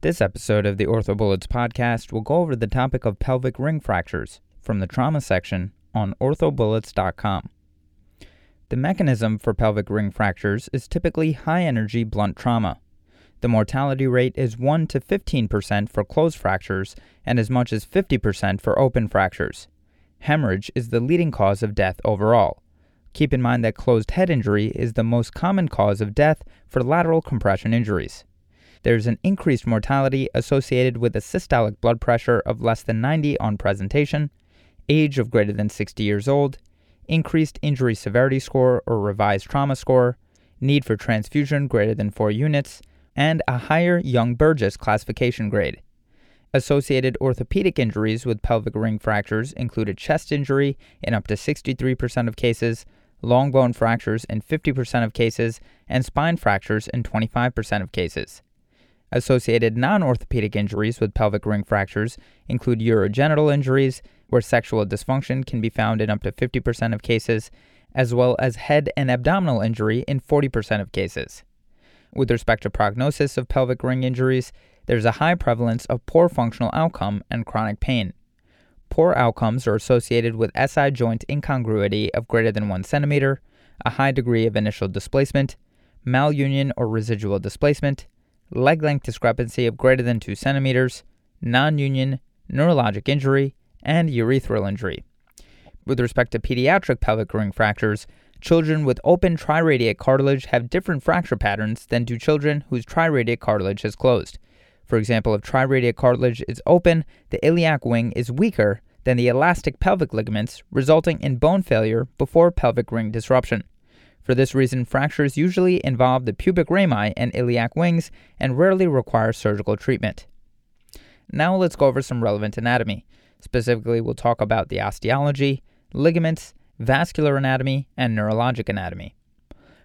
This episode of the OrthoBullets podcast will go over the topic of pelvic ring fractures from the trauma section on orthobullets.com. The mechanism for pelvic ring fractures is typically high-energy blunt trauma. The mortality rate is 1 to 15% for closed fractures and as much as 50% for open fractures. Hemorrhage is the leading cause of death overall. Keep in mind that closed head injury is the most common cause of death for lateral compression injuries. There's an increased mortality associated with a systolic blood pressure of less than 90 on presentation, age of greater than 60 years old, increased injury severity score or revised trauma score, need for transfusion greater than 4 units, and a higher Young-Burgess classification grade. Associated orthopedic injuries with pelvic ring fractures include a chest injury in up to 63% of cases, long bone fractures in 50% of cases, and spine fractures in 25% of cases. Associated non-orthopedic injuries with pelvic ring fractures include urogenital injuries, where sexual dysfunction can be found in up to 50% of cases, as well as head and abdominal injury in 40% of cases. With respect to prognosis of pelvic ring injuries, there's a high prevalence of poor functional outcome and chronic pain. Poor outcomes are associated with SI joint incongruity of greater than 1 centimeter, a high degree of initial displacement, malunion or residual displacement, leg length discrepancy of greater than 2 centimeters, non-union, neurologic injury, and urethral injury. With respect to pediatric pelvic ring fractures, children with open triradiate cartilage have different fracture patterns than do children whose triradiate cartilage has closed. For example, if triradiate cartilage is open, the iliac wing is weaker than the elastic pelvic ligaments, resulting in bone failure before pelvic ring disruption. For this reason, fractures usually involve the pubic rami and iliac wings and rarely require surgical treatment. Now let's go over some relevant anatomy. Specifically, we'll talk about the osteology, ligaments, vascular anatomy, and neurologic anatomy.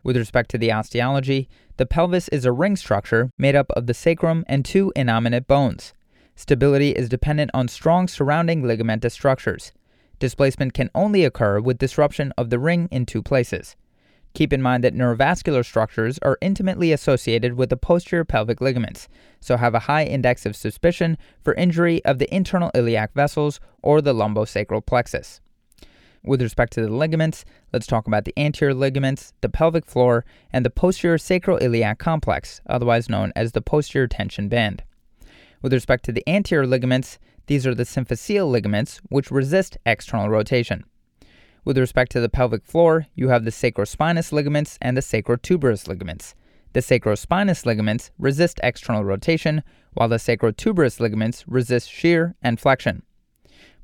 With respect to the osteology, the pelvis is a ring structure made up of the sacrum and 2 innominate bones. Stability is dependent on strong surrounding ligamentous structures. Displacement can only occur with disruption of the ring in 2 places. Keep in mind that neurovascular structures are intimately associated with the posterior pelvic ligaments, so have a high index of suspicion for injury of the internal iliac vessels or the lumbosacral plexus. With respect to the ligaments, let's talk about the anterior ligaments, the pelvic floor, and the posterior sacroiliac complex, otherwise known as the posterior tension band. With respect to the anterior ligaments, these are the symphyseal ligaments, which resist external rotation. With respect to the pelvic floor, you have the sacrospinous ligaments and the sacrotuberous ligaments. The sacrospinous ligaments resist external rotation, while the sacrotuberous ligaments resist shear and flexion.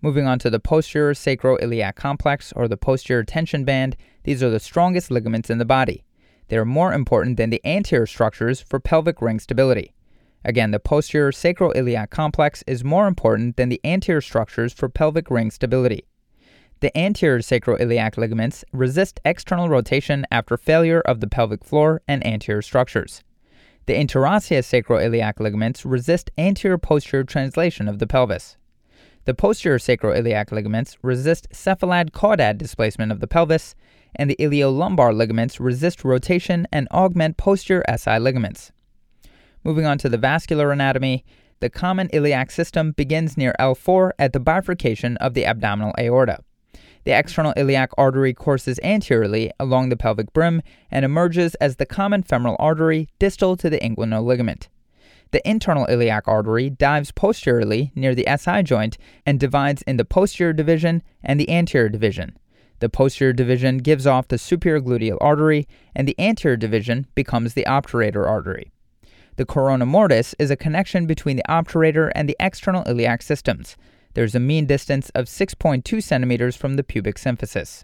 Moving on to the posterior sacroiliac complex, or the posterior tension band, these are the strongest ligaments in the body. They are more important than the anterior structures for pelvic ring stability. Again, the posterior sacroiliac complex is more important than the anterior structures for pelvic ring stability. The anterior sacroiliac ligaments resist external rotation after failure of the pelvic floor and anterior structures. The interosseous sacroiliac ligaments resist anterior-posterior translation of the pelvis. The posterior sacroiliac ligaments resist cephalad-caudad displacement of the pelvis, and the iliolumbar ligaments resist rotation and augment posterior SI ligaments. Moving on to the vascular anatomy, the common iliac system begins near L4 at the bifurcation of the abdominal aorta. The external iliac artery courses anteriorly along the pelvic brim and emerges as the common femoral artery distal to the inguinal ligament. The internal iliac artery dives posteriorly near the SI joint and divides in the posterior division and the anterior division. The posterior division gives off the superior gluteal artery, and the anterior division becomes the obturator artery. The corona mortis is a connection between the obturator and the external iliac systems. There's a mean distance of 6.2 centimeters from the pubic symphysis.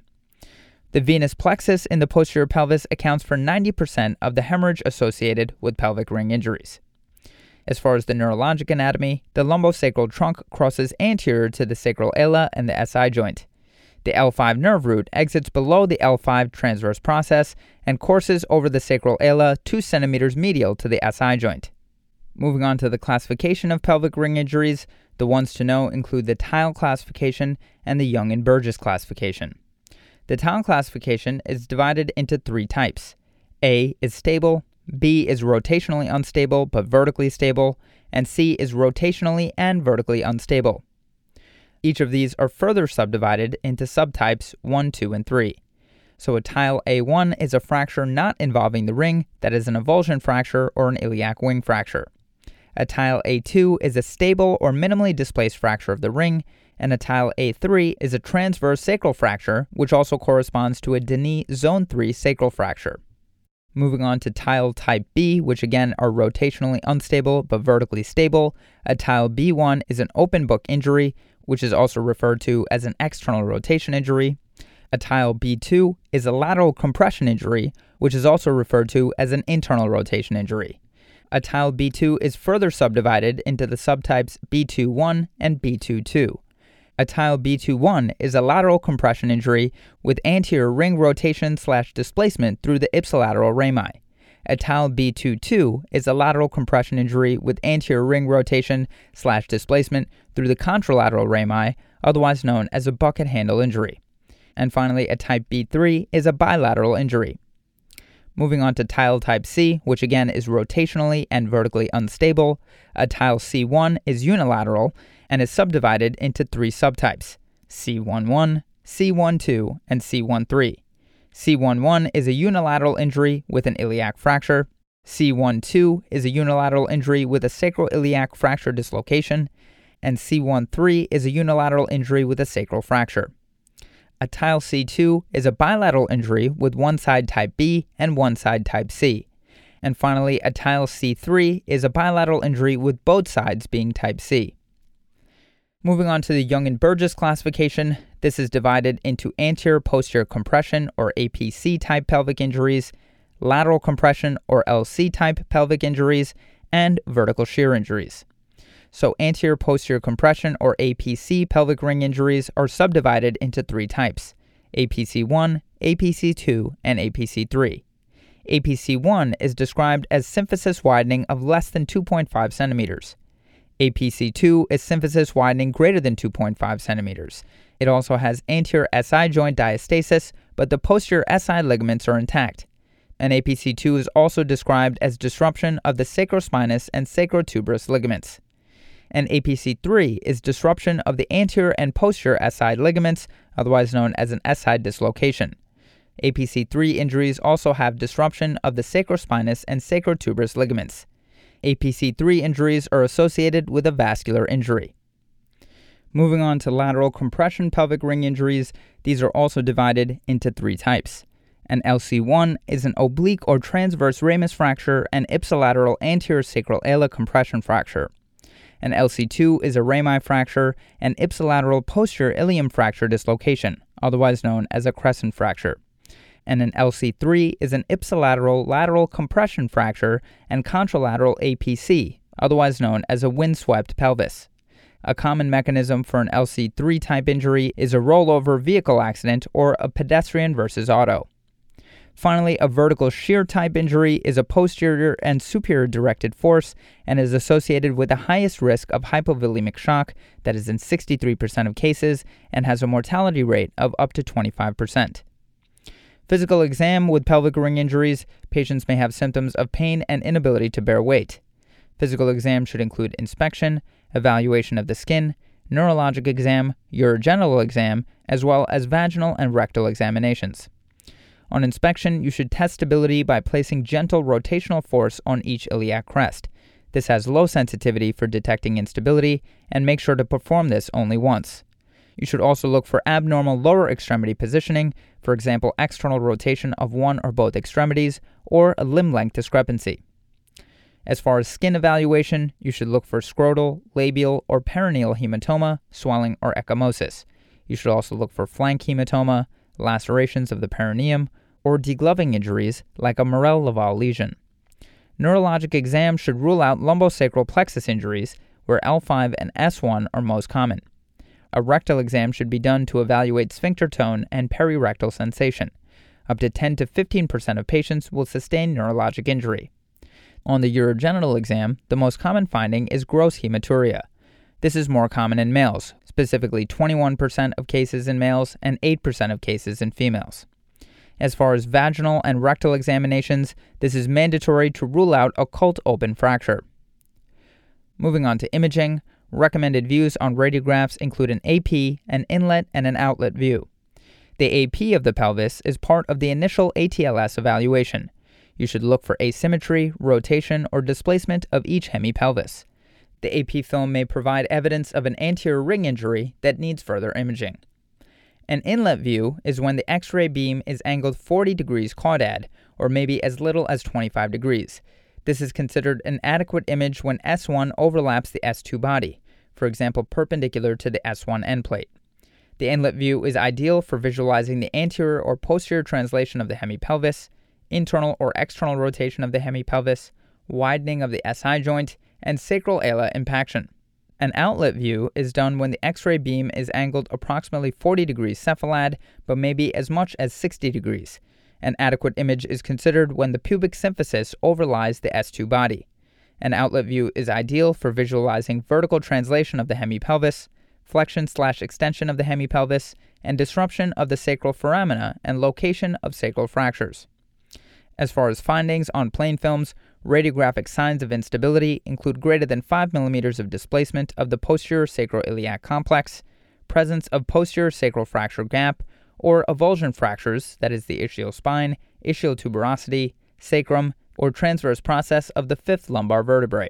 The venous plexus in the posterior pelvis accounts for 90% of the hemorrhage associated with pelvic ring injuries. As far as the neurologic anatomy, the lumbosacral trunk crosses anterior to the sacral ala and the SI joint. The L5 nerve root exits below the L5 transverse process and courses over the sacral ala 2 centimeters medial to the SI joint. Moving on to the classification of pelvic ring injuries, the ones to know include the Tile classification and the Young-Burgess classification. The Tile classification is divided into 3 types. A is stable, B is rotationally unstable but vertically stable, and C is rotationally and vertically unstable. Each of these are further subdivided into subtypes 1, 2, and 3. So a tile A1 is a fracture not involving the ring that is an avulsion fracture or an iliac wing fracture. A tile A2 is a stable or minimally displaced fracture of the ring, and a tile A3 is a transverse sacral fracture, which also corresponds to a Denis zone 3 sacral fracture. Moving on to tile type B, which again are rotationally unstable but vertically stable, a tile B1 is an open book injury, which is also referred to as an external rotation injury. A tile B2 is a lateral compression injury, which is also referred to as an internal rotation injury. A tile B2 is further subdivided into the subtypes B21 and B22. A tile B21 is a lateral compression injury with anterior ring rotation/displacement through the ipsilateral rami. A tile B22 is a lateral compression injury with anterior ring rotation/displacement through the contralateral rami, otherwise known as a bucket handle injury. And finally, a type B3 is a bilateral injury. Moving on to tile type C, which again is rotationally and vertically unstable, a tile C1 is unilateral and is subdivided into three subtypes, C11, C12, and C13. C11 is a unilateral injury with an iliac fracture, C12 is a unilateral injury with a sacroiliac fracture dislocation, and C13 is a unilateral injury with a sacral fracture. A tile C2 is a bilateral injury with one side type B and one side type C. And finally, a tile C3 is a bilateral injury with both sides being type C. Moving on to the Young-Burgess classification, this is divided into anterior-posterior compression or APC type pelvic injuries, lateral compression or LC type pelvic injuries, and vertical shear injuries. So anterior posterior compression or APC pelvic ring injuries are subdivided into three types, APC1, APC2, and APC3. APC1 is described as symphysis widening of less than 2.5 centimeters. APC2 is symphysis widening greater than 2.5 centimeters. It also has anterior SI joint diastasis, but the posterior SI ligaments are intact. And APC2 is also described as disruption of the sacrospinous and sacrotuberous ligaments. And APC3 is disruption of the anterior and posterior SI ligaments, otherwise known as an SI dislocation. APC3 injuries also have disruption of the sacrospinous and sacrotuberous ligaments. APC3 injuries are associated with a vascular injury. Moving on to lateral compression pelvic ring injuries, these are also divided into three types. An LC1 is an oblique or transverse ramus fracture and ipsilateral anterior sacral ala compression fracture. An LC2 is a rami fracture and ipsilateral posterior ilium fracture dislocation, otherwise known as a crescent fracture. And an LC3 is an ipsilateral lateral compression fracture and contralateral APC, otherwise known as a windswept pelvis. A common mechanism for an LC3 type injury is a rollover vehicle accident or a pedestrian versus auto. Finally, a vertical shear type injury is a posterior and superior directed force and is associated with the highest risk of hypovolemic shock, that is in 63% of cases, and has a mortality rate of up to 25%. Physical exam with pelvic ring injuries, patients may have symptoms of pain and inability to bear weight. Physical exam should include inspection, evaluation of the skin, neurologic exam, urogenital exam, as well as vaginal and rectal examinations. On inspection, you should test stability by placing gentle rotational force on each iliac crest. This has low sensitivity for detecting instability, and make sure to perform this only once. You should also look for abnormal lower extremity positioning, for example, external rotation of one or both extremities, or a limb length discrepancy. As far as skin evaluation, you should look for scrotal, labial, or perineal hematoma, swelling, or ecchymosis. You should also look for flank hematoma, lacerations of the perineum, or degloving injuries like a Morel-Lavallée lesion. Neurologic exams should rule out lumbosacral plexus injuries, where L5 and S1 are most common. A rectal exam should be done to evaluate sphincter tone and perirectal sensation. Up to 10 to 15% of patients will sustain neurologic injury. On the urogenital exam, the most common finding is gross hematuria. This is more common in males, specifically 21% of cases in males and 8% of cases in females. As far as vaginal and rectal examinations, this is mandatory to rule out occult open fracture. Moving on to imaging, recommended views on radiographs include an AP, an inlet, and an outlet view. The AP of the pelvis is part of the initial ATLS evaluation. You should look for asymmetry, rotation, or displacement of each hemipelvis. The AP film may provide evidence of an anterior ring injury that needs further imaging. An inlet view is when the X-ray beam is angled 40 degrees caudad, or maybe as little as 25 degrees. This is considered an adequate image when S1 overlaps the S2 body, for example perpendicular to the S1 end plate. The inlet view is ideal for visualizing the anterior or posterior translation of the hemipelvis, internal or external rotation of the hemipelvis, widening of the SI joint, and sacral ala impaction. An outlet view is done when the X-ray beam is angled approximately 40 degrees cephalad, but maybe as much as 60 degrees. An adequate image is considered when the pubic symphysis overlies the S2 body. An outlet view is ideal for visualizing vertical translation of the hemipelvis, flexion/extension of the hemipelvis, and disruption of the sacral foramina and location of sacral fractures. As far as findings on plain films, radiographic signs of instability include greater than 5 mm of displacement of the posterior sacroiliac complex, presence of posterior sacral fracture gap, or avulsion fractures, that is the ischial spine, ischial tuberosity, sacrum, or transverse process of the fifth lumbar vertebrae.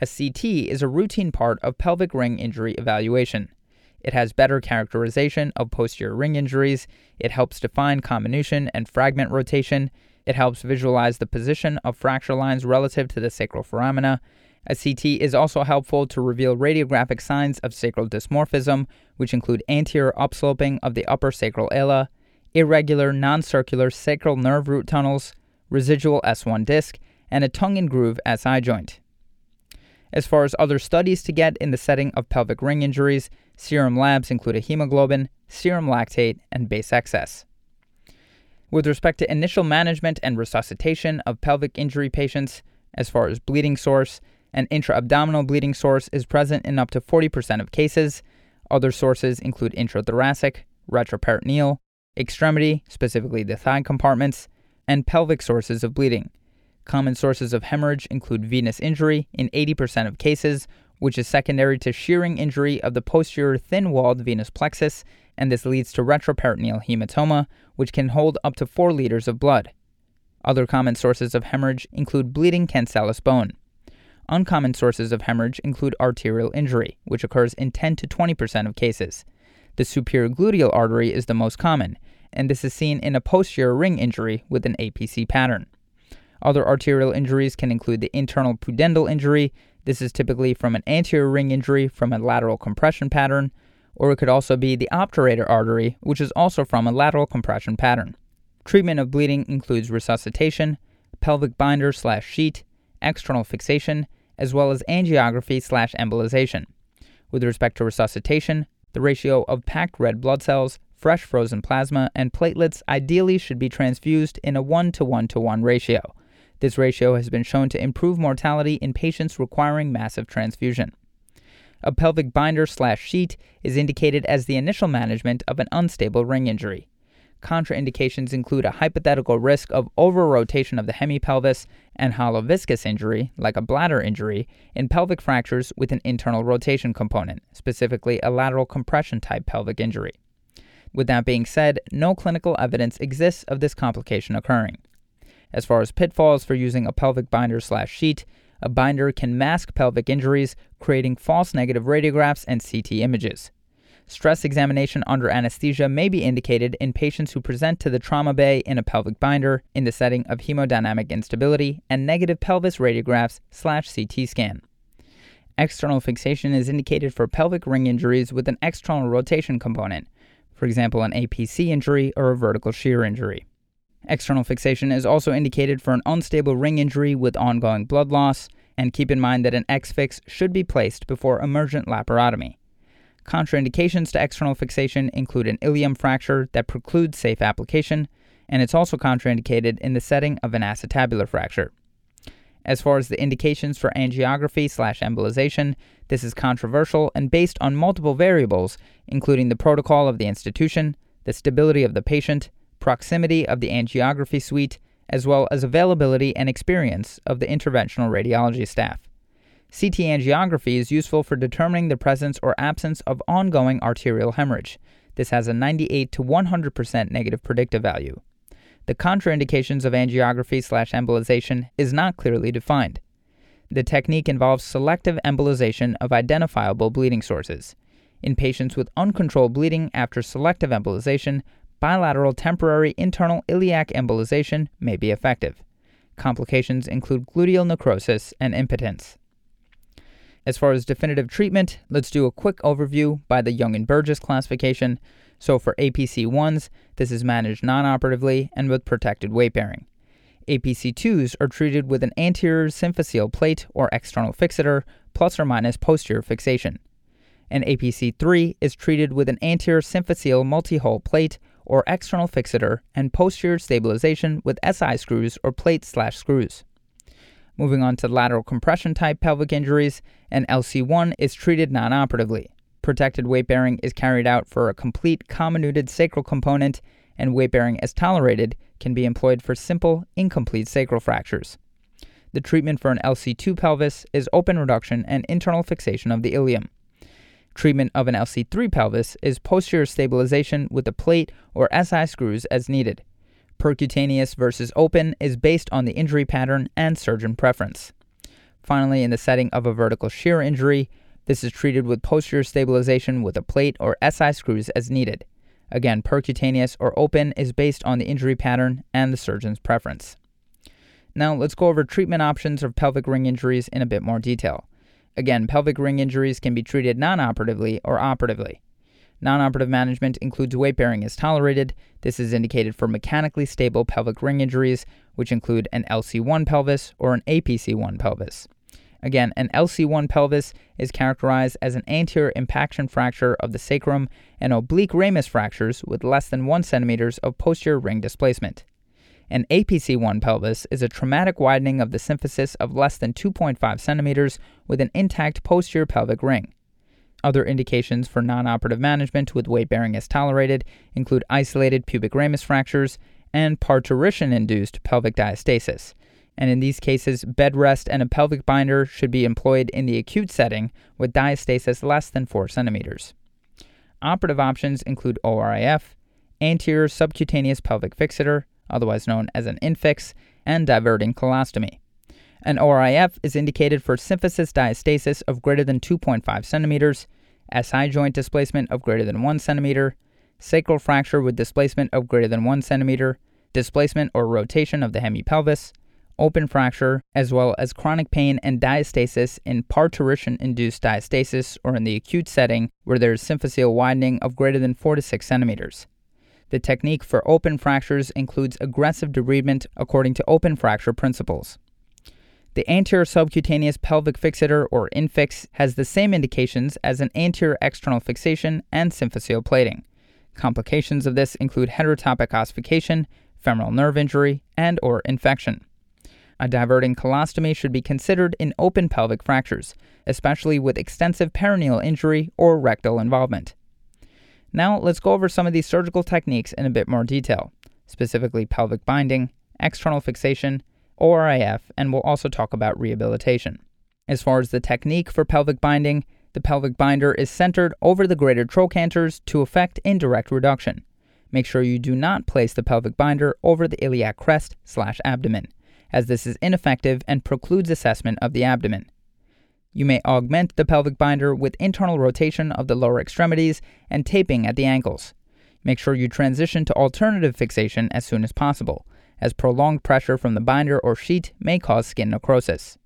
A CT is a routine part of pelvic ring injury evaluation. It has better characterization of posterior ring injuries, it helps define comminution and fragment rotation, it helps visualize the position of fracture lines relative to the sacral foramina. A CT is also helpful to reveal radiographic signs of sacral dysmorphism, which include anterior upsloping of the upper sacral ala, irregular non-circular sacral nerve root tunnels, residual S1 disc, and a tongue and groove SI joint. As far as other studies to get in the setting of pelvic ring injuries, serum labs include a hemoglobin, serum lactate, and base excess. With respect to initial management and resuscitation of pelvic injury patients, as far as bleeding source, an intra-abdominal bleeding source is present in up to 40% of cases. Other sources include intrathoracic, retroperitoneal, extremity, specifically the thigh compartments, and pelvic sources of bleeding. Common sources of hemorrhage include venous injury in 80% of cases, which is secondary to shearing injury of the posterior thin-walled venous plexus, and this leads to retroperitoneal hematoma, which can hold up to 4 liters of blood. Other common sources of hemorrhage include bleeding cancellous bone. Uncommon sources of hemorrhage include arterial injury, which occurs in 10 to 20% of cases. The superior gluteal artery is the most common, and this is seen in a posterior ring injury with an APC pattern. Other arterial injuries can include the internal pudendal injury. This is typically from an anterior ring injury from a lateral compression pattern, or it could also be the obturator artery, which is also from a lateral compression pattern. Treatment of bleeding includes resuscitation, pelvic binder/sheet, external fixation, as well as angiography/embolization. With respect to resuscitation, the ratio of packed red blood cells, fresh frozen plasma, and platelets ideally should be transfused in a 1-to-1-to-1 ratio. This ratio has been shown to improve mortality in patients requiring massive transfusion. A pelvic binder/sheet is indicated as the initial management of an unstable ring injury. Contraindications include a hypothetical risk of over-rotation of the hemipelvis and hollow viscous injury, like a bladder injury, in pelvic fractures with an internal rotation component, specifically a lateral compression-type pelvic injury. With that being said, no clinical evidence exists of this complication occurring. As far as pitfalls for using a pelvic binder/sheet, a binder can mask pelvic injuries, creating false negative radiographs and CT images. Stress examination under anesthesia may be indicated in patients who present to the trauma bay in a pelvic binder in the setting of hemodynamic instability and negative pelvis radiographs/CT scan. External fixation is indicated for pelvic ring injuries with an external rotation component, for example an APC injury or a vertical shear injury. External fixation is also indicated for an unstable ring injury with ongoing blood loss, and keep in mind that an X-fix should be placed before emergent laparotomy. Contraindications to external fixation include an ilium fracture that precludes safe application, and it's also contraindicated in the setting of an acetabular fracture. As far as the indications for angiography/embolization, this is controversial and based on multiple variables, including the protocol of the institution, the stability of the patient, proximity of the angiography suite, as well as availability and experience of the interventional radiology staff. CT angiography is useful for determining the presence or absence of ongoing arterial hemorrhage. This has a 98 to 100% negative predictive value. The contraindications of angiography/embolization is not clearly defined. The technique involves selective embolization of identifiable bleeding sources. In patients with uncontrolled bleeding after selective embolization, bilateral temporary internal iliac embolization may be effective. Complications include gluteal necrosis and impotence. As far as definitive treatment, let's do a quick overview by the Young-Burgess classification. So for APC1s, this is managed non-operatively and with protected weight bearing. APC2s are treated with an anterior symphyseal plate or external fixator, plus or minus posterior fixation. And APC3 is treated with an anterior symphyseal multi-hole plate or external fixator and posterior stabilization with SI screws or plate/screws. Moving on to lateral compression type pelvic injuries, an LC1 is treated non-operatively. Protected weight bearing is carried out for a complete comminuted sacral component, and weight bearing as tolerated can be employed for simple, incomplete sacral fractures. The treatment for an LC2 pelvis is open reduction and internal fixation of the ilium. Treatment of an LC3 pelvis is posterior stabilization with a plate or SI screws as needed. Percutaneous versus open is based on the injury pattern and surgeon preference. Finally, in the setting of a vertical shear injury, this is treated with posterior stabilization with a plate or SI screws as needed. Again, percutaneous or open is based on the injury pattern and the surgeon's preference. Now, let's go over treatment options of pelvic ring injuries in a bit more detail. Again, pelvic ring injuries can be treated non-operatively or operatively. Non-operative management includes weight bearing as tolerated. This is indicated for mechanically stable pelvic ring injuries, which include an LC1 pelvis or an APC1 pelvis. Again, an LC1 pelvis is characterized as an anterior impaction fracture of the sacrum and oblique ramus fractures with less than 1 cm of posterior ring displacement. An APC1 pelvis is a traumatic widening of the symphysis of less than 2.5 cm with an intact posterior pelvic ring. Other indications for non-operative management with weight bearing as tolerated include isolated pubic ramus fractures and parturition-induced pelvic diastasis. And in these cases, bed rest and a pelvic binder should be employed in the acute setting with diastasis less than 4 cm. Operative options include ORIF, anterior subcutaneous pelvic fixator, otherwise known as an infix, and diverting colostomy. An ORIF is indicated for symphysis diastasis of greater than 2.5 cm, SI joint displacement of greater than 1 cm, sacral fracture with displacement of greater than 1 cm, displacement or rotation of the hemipelvis, open fracture, as well as chronic pain and diastasis in parturition-induced diastasis or in the acute setting where there is symphyseal widening of greater than 4 to 6 cm. The technique for open fractures includes aggressive debridement according to open fracture principles. The anterior subcutaneous pelvic fixator or infix has the same indications as an anterior external fixation and symphyseal plating. Complications of this include heterotopic ossification, femoral nerve injury, and or infection. A diverting colostomy should be considered in open pelvic fractures, especially with extensive perineal injury or rectal involvement. Now let's go over some of these surgical techniques in a bit more detail, specifically pelvic binding, external fixation, ORIF, and we'll also talk about rehabilitation. As far as the technique for pelvic binding, the pelvic binder is centered over the greater trochanters to effect indirect reduction. Make sure you do not place the pelvic binder over the iliac crest/abdomen, as this is ineffective and precludes assessment of the abdomen. You may augment the pelvic binder with internal rotation of the lower extremities and taping at the ankles. Make sure you transition to alternative fixation as soon as possible, as prolonged pressure from the binder or sheet may cause skin necrosis.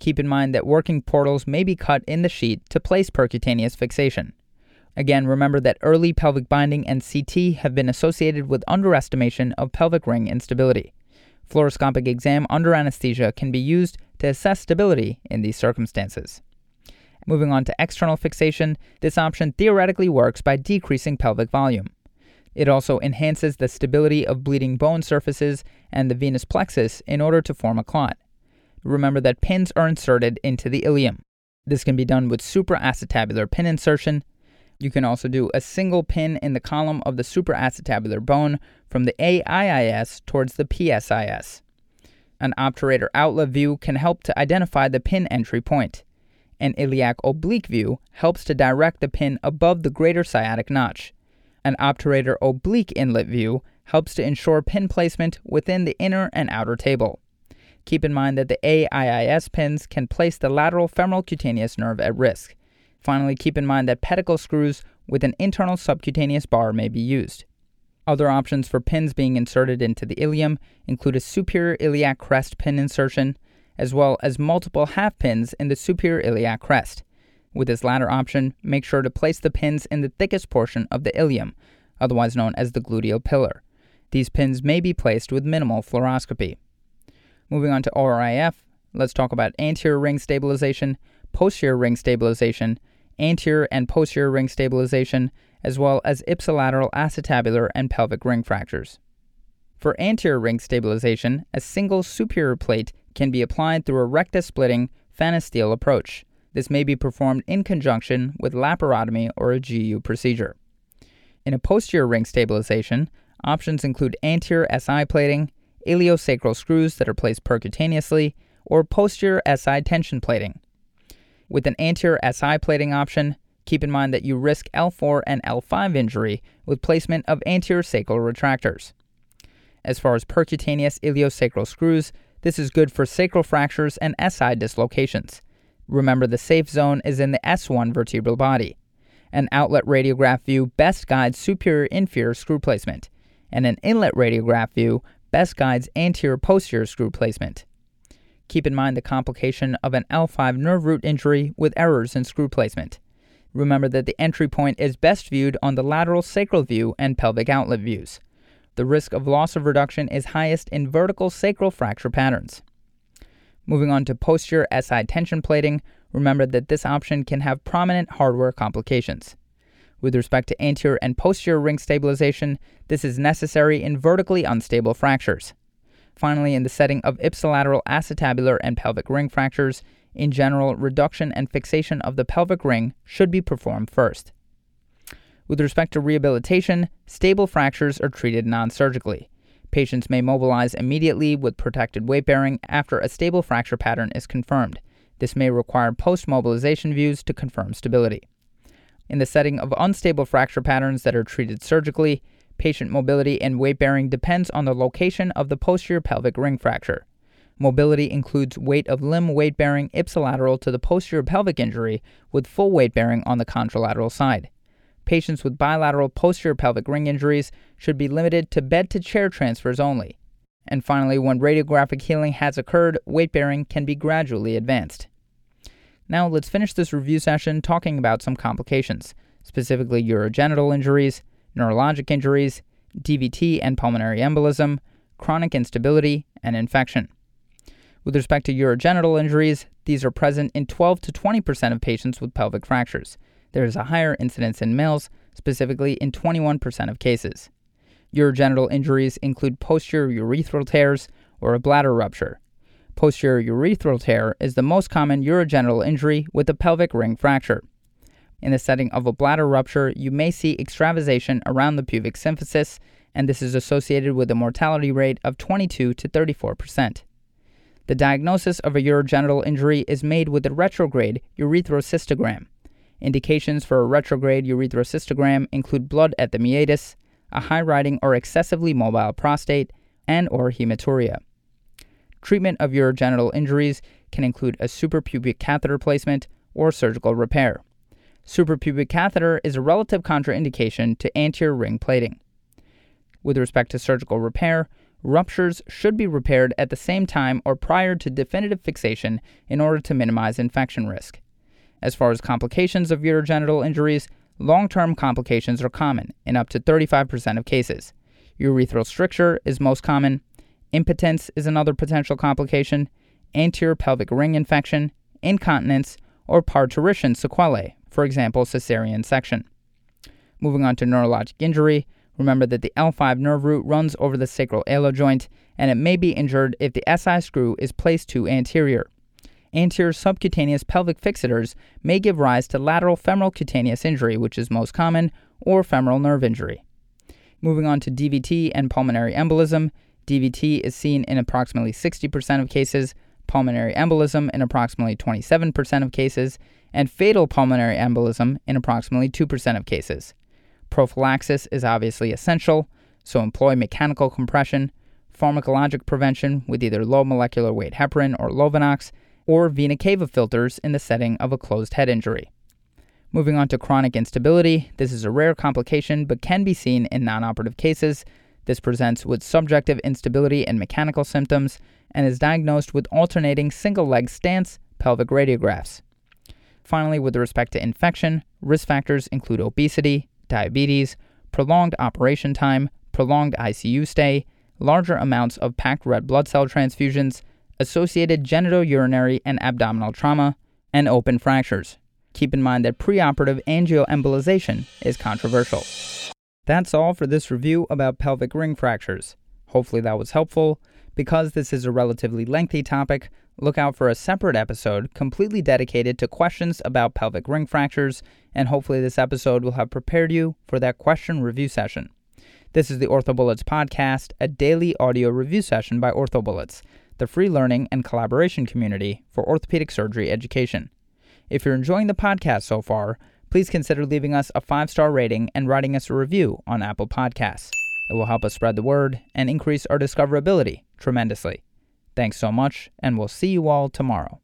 Keep in mind that working portals may be cut in the sheet to place percutaneous fixation. Again, remember that early pelvic binding and CT have been associated with underestimation of pelvic ring instability. Fluoroscopic exam under anesthesia can be used to assess stability in these circumstances. Moving on to external fixation, this option theoretically works by decreasing pelvic volume. It also enhances the stability of bleeding bone surfaces and the venous plexus in order to form a clot. Remember that pins are inserted into the ilium. This can be done with supraacetabular pin insertion. You can also do a single pin in the column of the supraacetabular bone from the A.I.I.S. towards the P.S.I.S. An obturator outlet view can help to identify the pin entry point. and iliac oblique view helps to direct the pin above the greater sciatic notch. An obturator oblique inlet view helps to ensure pin placement within the inner and outer table. Keep in mind that the A.I.I.S. pins can place the lateral femoral cutaneous nerve at risk. Finally, keep in mind that pedicle screws with an internal subcutaneous bar may be used. Other options for pins being inserted into the ilium include a superior iliac crest pin insertion, as well as multiple half pins in the superior iliac crest. With this latter option, make sure to place the pins in the thickest portion of the ilium, otherwise known as the gluteal pillar. These pins may be placed with minimal fluoroscopy. Moving on to ORIF, let's talk about anterior ring stabilization, posterior ring stabilization, anterior and posterior ring stabilization, as well as ipsilateral acetabular and pelvic ring fractures. For anterior ring stabilization, a single superior plate can be applied through a rectus splitting Pfannenstiel approach. This may be performed in conjunction with laparotomy or a GU procedure. In a posterior ring stabilization, options include anterior SI plating, iliosacral screws that are placed percutaneously, or posterior SI tension plating. With an anterior SI plating option, keep in mind that you risk L4 and L5 injury with placement of anterior sacral retractors. As far as percutaneous iliosacral screws, this is good for sacral fractures and SI dislocations. Remember, the safe zone is in the S1 vertebral body. An outlet radiograph view best guides superior-inferior screw placement, and an inlet radiograph view best guides anterior-posterior screw placement. Keep in mind the complication of an L5 nerve root injury with errors in screw placement. Remember that the entry point is best viewed on the lateral sacral view and pelvic outlet views. The risk of loss of reduction is highest in vertical sacral fracture patterns. Moving on to posterior SI tension plating, remember that this option can have prominent hardware complications. With respect to anterior and posterior ring stabilization, this is necessary in vertically unstable fractures. Finally, in the setting of ipsilateral acetabular and pelvic ring fractures, in general, reduction and fixation of the pelvic ring should be performed first. With respect to rehabilitation, stable fractures are treated non-surgically. Patients may mobilize immediately with protected weight bearing after a stable fracture pattern is confirmed. This may require post-mobilization views to confirm stability. In the setting of unstable fracture patterns that are treated surgically, patient mobility and weight bearing depends on the location of the posterior pelvic ring fracture. Mobility includes weight of limb weight bearing ipsilateral to the posterior pelvic injury with full weight bearing on the contralateral side. Patients with bilateral posterior pelvic ring injuries should be limited to bed-to-chair transfers only. And finally, when radiographic healing has occurred, weight bearing can be gradually advanced. Now let's finish this review session talking about some complications, specifically urogenital injuries, neurologic injuries, DVT and pulmonary embolism, chronic instability, and infection. With respect to urogenital injuries, these are present in 12 to 20% of patients with pelvic fractures. There is a higher incidence in males, specifically in 21% of cases. Urogenital injuries include posterior urethral tears or a bladder rupture. Posterior urethral tear is the most common urogenital injury with a pelvic ring fracture. In the setting of a bladder rupture, you may see extravasation around the pubic symphysis, and this is associated with a mortality rate of 22 to 34%. The diagnosis of a urogenital injury is made with a retrograde urethrocystogram. Indications for a retrograde urethrocystogram include blood at the meatus, a high-riding or excessively mobile prostate, and/or hematuria. Treatment of urogenital injuries can include a suprapubic catheter placement or surgical repair. Suprapubic catheter is a relative contraindication to anterior ring plating. With respect to surgical repair, ruptures should be repaired at the same time or prior to definitive fixation in order to minimize infection risk. As far as complications of urogenital injuries, long-term complications are common in up to 35% of cases. Urethral stricture is most common. Impotence is another potential complication. Anterior pelvic ring infection, incontinence, or parturition sequelae, for example, cesarean section. Moving on to neurologic injury, remember that the L5 nerve root runs over the sacral halo joint, and it may be injured if the SI screw is placed too anterior. Anterior subcutaneous pelvic fixators may give rise to lateral femoral cutaneous injury, which is most common, or femoral nerve injury. Moving on to DVT and pulmonary embolism, DVT is seen in approximately 60% of cases, pulmonary embolism in approximately 27% of cases, and fatal pulmonary embolism in approximately 2% of cases. Prophylaxis is obviously essential, so employ mechanical compression, pharmacologic prevention with either low molecular weight heparin or Lovenox, or vena cava filters in the setting of a closed head injury. Moving on to chronic instability, this is a rare complication but can be seen in non-operative cases. This presents with subjective instability and mechanical symptoms and is diagnosed with alternating single-leg stance pelvic radiographs. Finally, with respect to infection, risk factors include obesity, diabetes, prolonged operation time, prolonged ICU stay, larger amounts of packed red blood cell transfusions, associated genitourinary and abdominal trauma, and open fractures. Keep in mind that preoperative angioembolization is controversial. That's all for this review about pelvic ring fractures. Hopefully that was helpful. Because this is a relatively lengthy topic, look out for a separate episode completely dedicated to questions about pelvic ring fractures, and hopefully this episode will have prepared you for that question review session. This is the OrthoBullets podcast, a daily audio review session by OrthoBullets, the free learning and collaboration community for orthopedic surgery education. If you're enjoying the podcast so far, please consider leaving us a 5-star rating and writing us a review on Apple Podcasts. It will help us spread the word and increase our discoverability tremendously. Thanks so much, and we'll see you all tomorrow.